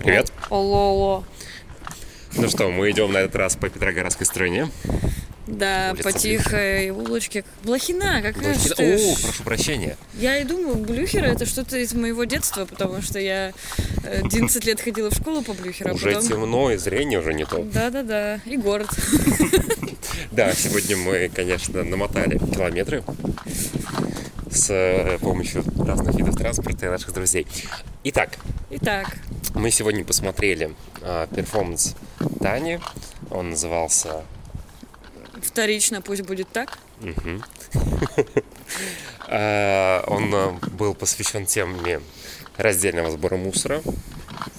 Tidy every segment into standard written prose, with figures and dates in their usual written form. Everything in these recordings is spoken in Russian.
Привет. Оло-оло. Ну что, мы идем на этот раз по Петроградской стране. Да, улица по тихой улочке. Блохина, какая же ты... О, прошу прощения. Я и думаю, Блюхера — это что-то из моего детства, потому что я 11 лет ходила в школу по Блюхеру. Уже потом... темно, и зрение уже не то. Да-да-да, и город. Да, сегодня мы, конечно, намотали километры с помощью разных видов транспорта и наших друзей. Итак. Мы сегодня посмотрели перформанс Тани. Он назывался... Вторично, пусть будет так. Он был посвящен теме раздельного сбора мусора,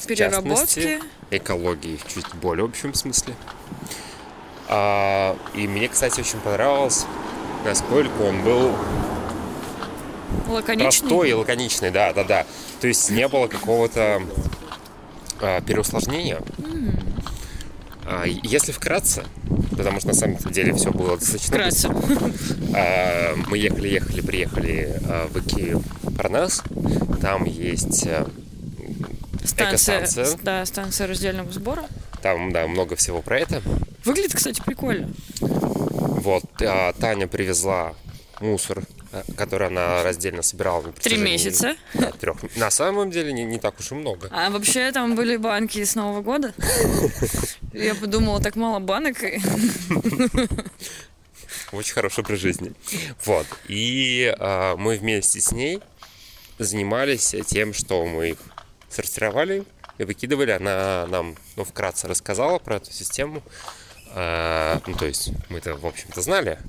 переработки, экологии в чуть более общем смысле. И мне, кстати, очень понравилось, насколько он был простой и лаконичный. Да. То есть не было какого-то переусложнения. Если вкратце, потому что на самом деле все было достаточно быстро. Мы приехали в Икею Парнас. Там есть экостанция. Да, станция раздельного сбора. Там, да, много всего про это. Выглядит, кстати, прикольно. Вот, Таня привезла мусор, который она раздельно собирала. 3 месяца. Да, 3. На самом деле не так уж и много. А вообще там были банки с Нового года. Я подумала, так мало банок. Очень хороший при жизни. Вот. И мы вместе с ней занимались тем, что мы их сортировали и выкидывали. Она нам вкратце рассказала про эту систему. То есть мы это, в общем-то, знали,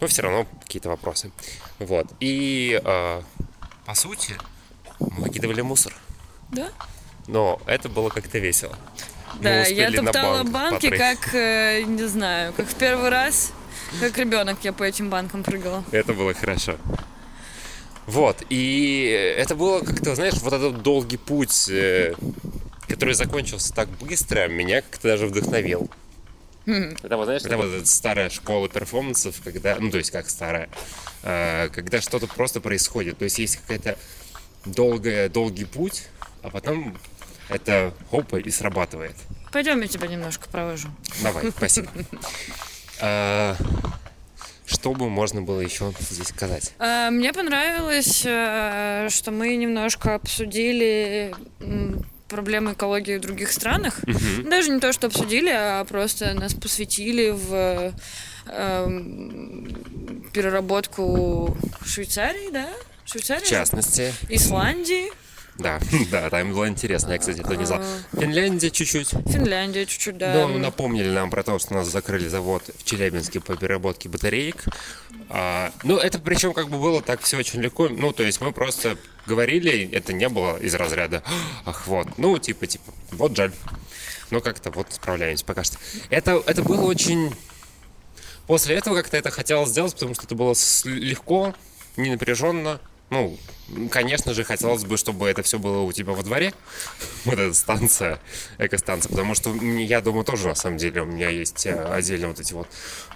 но все равно какие-то вопросы. Вот. И по сути мы выкидывали мусор. Да? Но это было как-то весело. Да, я топтала банки, как, не знаю, как в первый раз, как ребенок, я по этим банкам прыгала. Это было хорошо. Вот. И это было как-то, знаешь, вот этот долгий путь, который закончился так быстро, меня как-то даже вдохновил. Это вот, знаешь, это старая школа перформансов, когда, ну, то есть как старая, когда что-то просто происходит, то есть есть какая-то долгий путь, а потом это хопа и срабатывает. Пойдем, я тебя немножко провожу. Давай, спасибо. Что бы можно было еще здесь сказать? Мне понравилось, что мы немножко обсудили проблемы экологии в других странах. Даже не то, что обсудили, а просто нас посвятили в переработку Швейцарии, да? Швейцарии? В частности. Исландии. Да, там было интересно, я, кстати, это не знал. Финляндия чуть-чуть, да. Но напомнили нам про то, что у нас закрыли завод в Челябинске по переработке батареек. Это причем как бы было так все очень легко. Ну, то есть мы просто говорили, это не было из разряда «ах, вот, ну, типа, вот жаль». Но как-то вот справляемся пока что. Это было очень... После этого как-то это хотелось сделать, потому что это было легко, ненапряженно. Ну, конечно же, хотелось бы, чтобы это все было у тебя во дворе, вот эта станция, экостанция, потому что я думаю тоже, на самом деле, у меня есть отдельно вот эти вот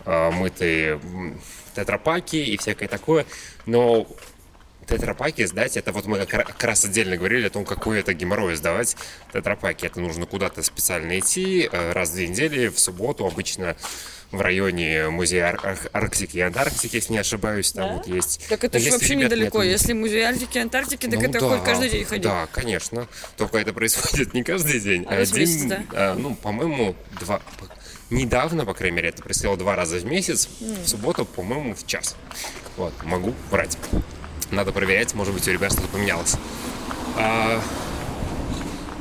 мытые тетрапаки и всякое такое, но тетрапаки сдать, это вот мы как раз отдельно говорили о том, какой это геморрой сдавать тетрапаки, это нужно куда-то специально идти раз в 2 недели, в субботу обычно, в районе музея Арктики и Антарктики, если не ошибаюсь, там да? Вот есть. Так это же вообще недалеко. Нет... Если музей Арктики и Антарктики, так это хоть каждый день ходить. Да, конечно. Только это происходит не каждый день, а один месяц, да? По-моему, 2. Недавно, по крайней мере, это происходило 2 раза в месяц, в субботу, по-моему, в час. Вот, могу врать. Надо проверять, может быть, у ребят что-то поменялось.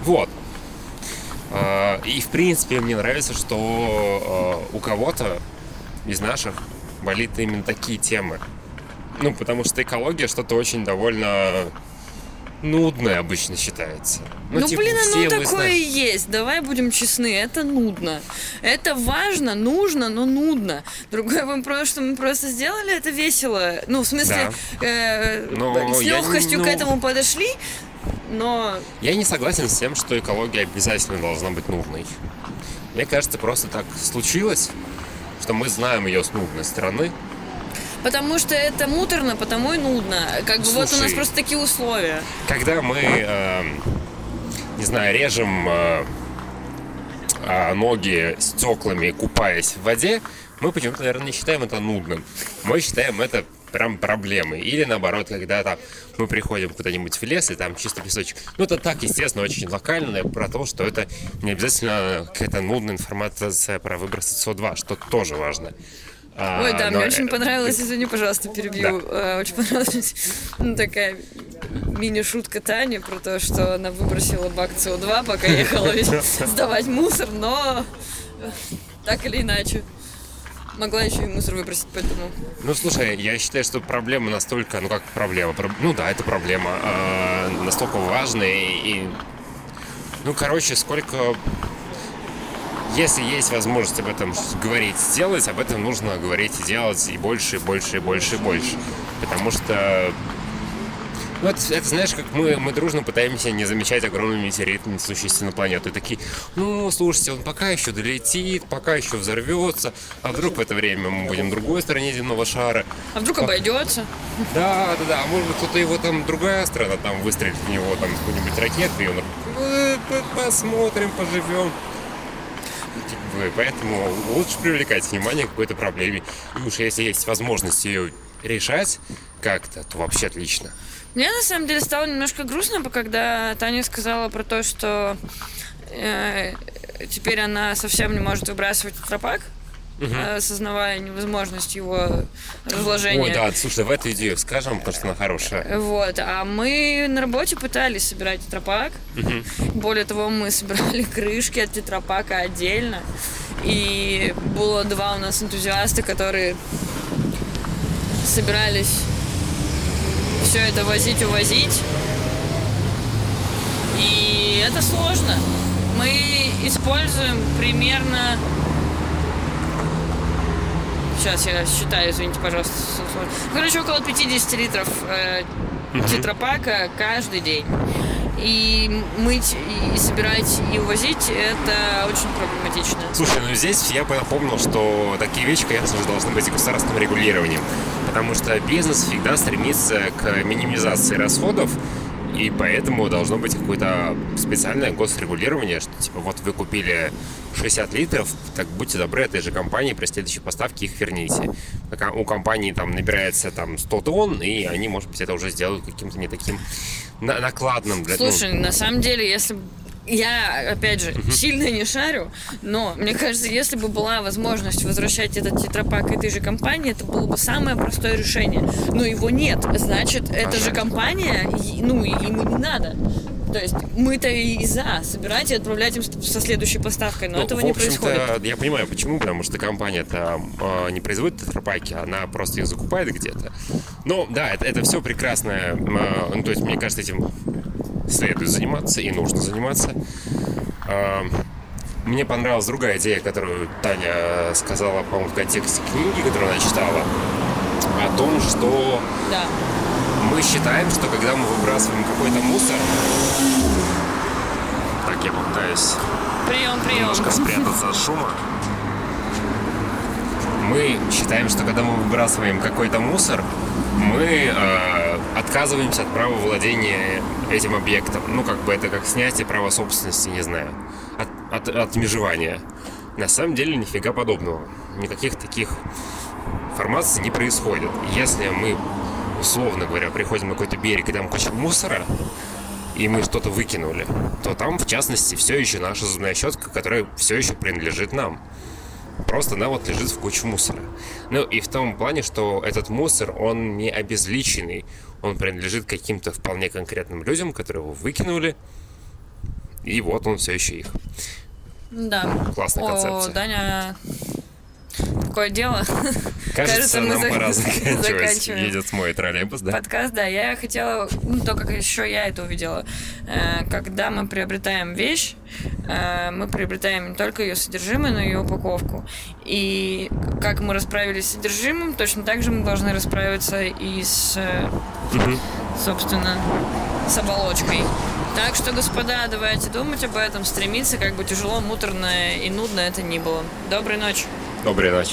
Вот. И, в принципе, мне нравится, что у кого-то из наших болит именно такие темы. Ну, потому что экология что-то очень довольно нудное обычно считается. Такое и есть. Давай будем честны, это нудно. Это важно, нужно, но нудно. Другой вопрос, что мы просто сделали, это весело. Ну, в смысле, да. С легкостью к этому подошли. Но... Я не согласен с тем, что экология обязательно должна быть нужной. Мне кажется, просто так случилось, что мы знаем ее с нудной стороны. Потому что это муторно, потому и нудно. Слушай, вот у нас просто такие условия. Когда мы... не знаю, режем ноги стеклами, купаясь в воде, мы почему-то, наверное, не считаем это нудным. Мы считаем это прям проблемой. Или наоборот, когда там мы приходим куда-нибудь в лес, и там чисто песочек. Ну, это так, естественно, очень локально, про то, что это не обязательно какая-то нудная информация про выбросы СО2, что тоже важно. Ой, да, но... мне очень понравилось, извини, пожалуйста, перебью. Да. Очень понравилась такая мини-шутка Тани про то, что она выбросила бак СО2, пока ехала сдавать мусор, но так или иначе. Могла еще и мусор выбросить, поэтому... Ну, слушай, я считаю, что проблема настолько... Ну, как проблема? Ну, да, это проблема. Настолько важная и... Ну, короче, сколько... Если есть возможность об этом говорить, сделать, об этом нужно говорить и делать и больше, и больше, и больше, и больше. Потому что... Ну, это знаешь, как мы дружно пытаемся не замечать огромный метеорит, несущийся на планету. И такие, ну, слушайте, он пока еще долетит, пока еще взорвется. А вдруг в это время мы будем в другой стороне земного шара? А вдруг обойдется? Да. А может быть, кто-то его там, другая страна, там выстрелит в него, там, какую-нибудь ракету, и он... Посмотрим, поживем. Поэтому лучше привлекать внимание к какой-то проблеме. И уж если есть возможность ее решать как-то, то вообще отлично. Мне, на самом деле, стало немножко грустно, когда Таня сказала про то, что теперь она совсем не может выбрасывать тетрапак, осознавая невозможность его разложения. Ой, да, слушай, в эту идею скажем, потому что она хорошая. Вот, а мы на работе пытались собирать тетрапак. Более того, мы собирали крышки от тетрапака отдельно. И было 2 у нас энтузиаста, которые собирались... все это возить. И это сложно. Мы используем примерно... Сейчас я считаю, извините, пожалуйста. Короче, около 50 литров тетрапака каждый день. И мыть, и собирать, и увозить — это очень проблематично. Слушай, ну здесь я бы напомнил, что такие вещи, конечно же, должны быть государственным регулированием. Потому что бизнес всегда стремится к минимизации расходов, и поэтому должно быть какое-то специальное госрегулирование, что типа вот вы купили 60 литров, так будьте добры, этой же компании при следующей поставке их верните. У компании там набирается там 100 тонн, и они, может быть, это уже сделают каким-то не таким накладным. Для... Слушай, на самом деле, если... Я, опять же, сильно не шарю, но, мне кажется, если бы была возможность возвращать этот тетрапак этой же компании, это было бы самое простое решение. Но его нет, значит, эта же компания, ну, ему не надо. То есть мы-то и за собирать и отправлять им со следующей поставкой, но этого не происходит. Я понимаю, почему, потому что компания там не производит тетрапаки, она просто их закупает где-то. Но, да, это все прекрасное, ну, то есть, мне кажется, этим... следует заниматься и нужно заниматься. Мне понравилась другая идея, которую Таня сказала, по-моему, в контексте книги, которую она читала, о том, что мы считаем, что когда мы выбрасываем какой-то мусор... Так, я попытаюсь немножко спрятаться от шума. Мы считаем, что когда мы выбрасываем какой-то мусор, мы отказываемся от права владения этим объектом. Ну, как бы это как снятие права собственности, не знаю, от межевания. На самом деле нифига подобного. Никаких таких формаций не происходит. Если мы, условно говоря, приходим на какой-то берег, и там куча мусора, и мы что-то выкинули, то там, в частности, все еще наша зубная щетка, которая все еще принадлежит нам. Просто она вот лежит в куче мусора. Ну и в том плане, что этот мусор, он не обезличенный. Он принадлежит каким-то вполне конкретным людям, которые его выкинули. И вот он все еще их. Да. Классная концепция. О, Даня, такое дело. Кажется, нам пора заканчивать. Едет мой троллейбус, да? Подкаст, да. Я хотела, то, как еще я это увидела. Когда мы приобретаем вещь, мы приобретаем не только ее содержимое, но и ее упаковку. И как мы расправились с содержимым, точно так же мы должны расправиться и с, собственно, с оболочкой. Так что, господа, давайте думать об этом, стремиться, как бы тяжело, муторно и нудно это ни было. Доброй ночи. Доброй ночи.